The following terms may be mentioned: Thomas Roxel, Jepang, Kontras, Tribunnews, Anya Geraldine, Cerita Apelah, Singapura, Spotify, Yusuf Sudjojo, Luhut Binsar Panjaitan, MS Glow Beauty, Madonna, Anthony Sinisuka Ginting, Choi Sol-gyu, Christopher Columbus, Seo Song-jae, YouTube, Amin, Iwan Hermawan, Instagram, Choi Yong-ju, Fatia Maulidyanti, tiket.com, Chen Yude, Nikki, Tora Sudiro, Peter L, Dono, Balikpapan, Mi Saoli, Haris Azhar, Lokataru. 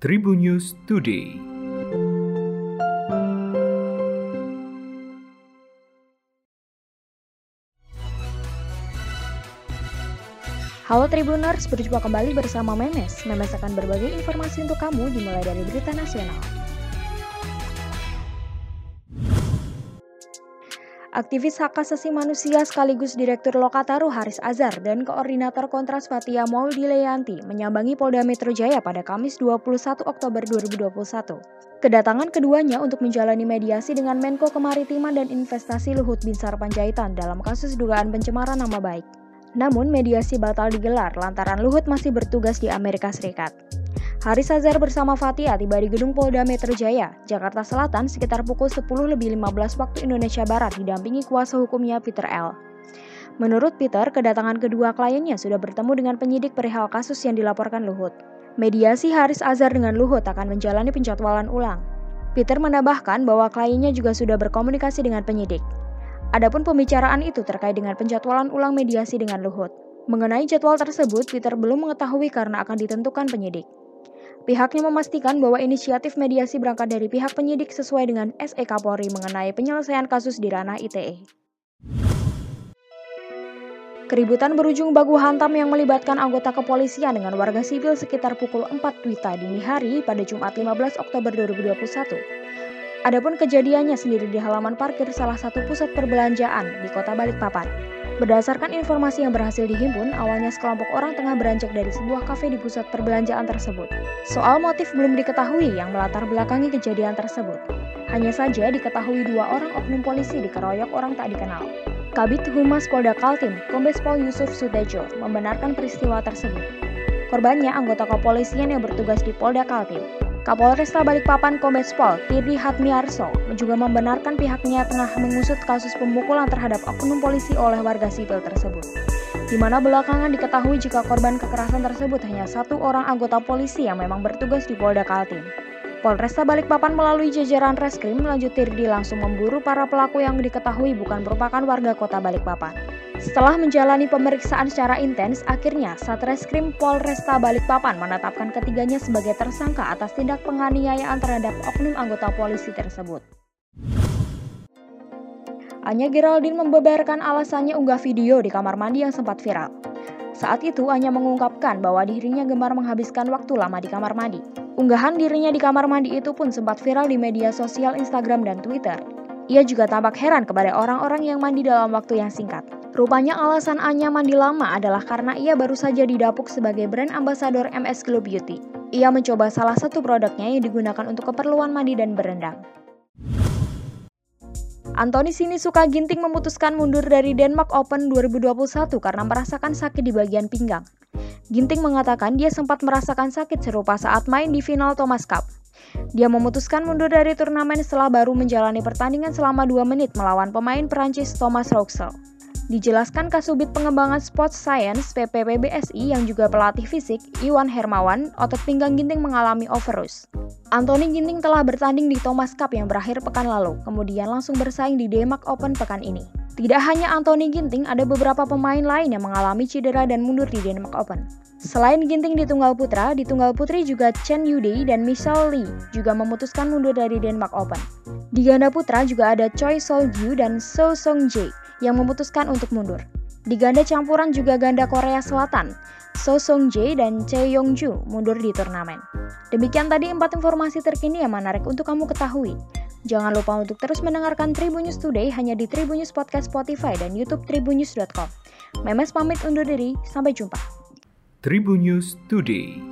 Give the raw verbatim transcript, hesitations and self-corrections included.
Tribunnews Today. Halo Tribuners, berjumpa kembali bersama Memes. Memes akan berbagi informasi untuk kamu dimulai dari berita nasional. Aktivis hak asasi manusia sekaligus Direktur Lokataru Haris Azhar dan Koordinator Kontras Fatia Maulidyanti menyambangi Polda Metro Jaya pada Kamis dua puluh satu Oktober dua ribu dua puluh satu. Kedatangan keduanya untuk menjalani mediasi dengan Menko Kemaritiman dan Investasi Luhut Binsar Panjaitan dalam kasus dugaan pencemaran nama baik. Namun mediasi batal digelar lantaran Luhut masih bertugas di Amerika Serikat. Haris Azhar bersama Fatia tiba di gedung Polda Metro Jaya, Jakarta Selatan sekitar pukul sepuluh lebih lima belas waktu Indonesia Barat didampingi kuasa hukumnya Peter L. Menurut Peter, kedatangan kedua kliennya sudah bertemu dengan penyidik perihal kasus yang dilaporkan Luhut. Mediasi Haris Azhar dengan Luhut akan menjalani penjadwalan ulang. Peter menambahkan bahwa kliennya juga sudah berkomunikasi dengan penyidik. Adapun pembicaraan itu terkait dengan penjadwalan ulang mediasi dengan Luhut. Mengenai jadwal tersebut, Peter belum mengetahui karena akan ditentukan penyidik. Pihaknya memastikan bahwa inisiatif mediasi berangkat dari pihak penyidik sesuai dengan S E Kapolri mengenai penyelesaian kasus di ranah I T E. Keributan berujung baku hantam yang melibatkan anggota kepolisian dengan warga sipil sekitar pukul empat Wita dini hari pada Jumat lima belas Oktober dua ribu dua puluh satu. Adapun kejadiannya sendiri di halaman parkir salah satu pusat perbelanjaan di Kota Balikpapan. Berdasarkan informasi yang berhasil dihimpun, awalnya sekelompok orang tengah beranjak dari sebuah kafe di pusat perbelanjaan tersebut. Soal motif belum diketahui yang melatar belakangi kejadian tersebut. Hanya saja diketahui dua orang oknum polisi dikeroyok orang tak dikenal. Kabid Humas Polda Kaltim, Kombes Pol Yusuf Sudjojo, membenarkan peristiwa tersebut. Korbannya anggota kepolisian yang bertugas di Polda Kaltim. Kapolresta Balikpapan Kombes Pol Tirdi Hatmiarso juga membenarkan pihaknya tengah mengusut kasus pemukulan terhadap oknum polisi oleh warga sipil tersebut. Di mana belakangan diketahui jika korban kekerasan tersebut hanya satu orang anggota polisi yang memang bertugas di Polda Kaltim. Polresta Balikpapan melalui jajaran Reskrim lanjut Tirdi langsung memburu para pelaku yang diketahui bukan merupakan warga Kota Balikpapan. Setelah menjalani pemeriksaan secara intens, akhirnya Satreskrim Polresta Balikpapan menetapkan ketiganya sebagai tersangka atas tindak penganiayaan terhadap oknum anggota polisi tersebut. Anya Geraldine membeberkan alasannya unggah video di kamar mandi yang sempat viral. Saat itu Anya mengungkapkan bahwa dirinya gemar menghabiskan waktu lama di kamar mandi. Unggahan dirinya di kamar mandi itu pun sempat viral di media sosial Instagram dan Twitter. Ia juga tampak heran kepada orang-orang yang mandi dalam waktu yang singkat. Rupanya alasan Anya mandi lama adalah karena ia baru saja didapuk sebagai brand ambasador M S Glow Beauty. Ia mencoba salah satu produknya yang digunakan untuk keperluan mandi dan berendam. Anthony Sinisuka Ginting memutuskan mundur dari Denmark Open dua ribu dua puluh satu karena merasakan sakit di bagian pinggang. Ginting mengatakan dia sempat merasakan sakit serupa saat main di final Thomas Cup. Dia memutuskan mundur dari turnamen setelah baru menjalani pertandingan selama dua menit melawan pemain Perancis Thomas Roxel. Dijelaskan Kasubit Pengembangan Sports Science P P P B S I yang juga pelatih fisik, Iwan Hermawan, otot pinggang Ginting mengalami overuse. Anthony Ginting telah bertanding di Thomas Cup yang berakhir pekan lalu, kemudian langsung bersaing di Denmark Open pekan ini. Tidak hanya Anthony Ginting, ada beberapa pemain lain yang mengalami cedera dan mundur di Denmark Open. Selain Ginting di tunggal putra, di tunggal putri juga Chen Yude dan Mi Saoli juga memutuskan mundur dari Denmark Open. Di ganda putra juga ada Choi Sol-gyu dan Seo Song-jae yang memutuskan untuk mundur. Di ganda campuran juga ganda Korea Selatan, Seo Song-jae dan Choi Yong-ju mundur di turnamen. Demikian tadi empat informasi terkini yang menarik untuk kamu ketahui. Jangan lupa untuk terus mendengarkan Tribunnews Today hanya di Tribunnews Podcast Spotify dan YouTube tribunnews dot com. Memes pamit undur diri, sampai jumpa. Tribunnews Today.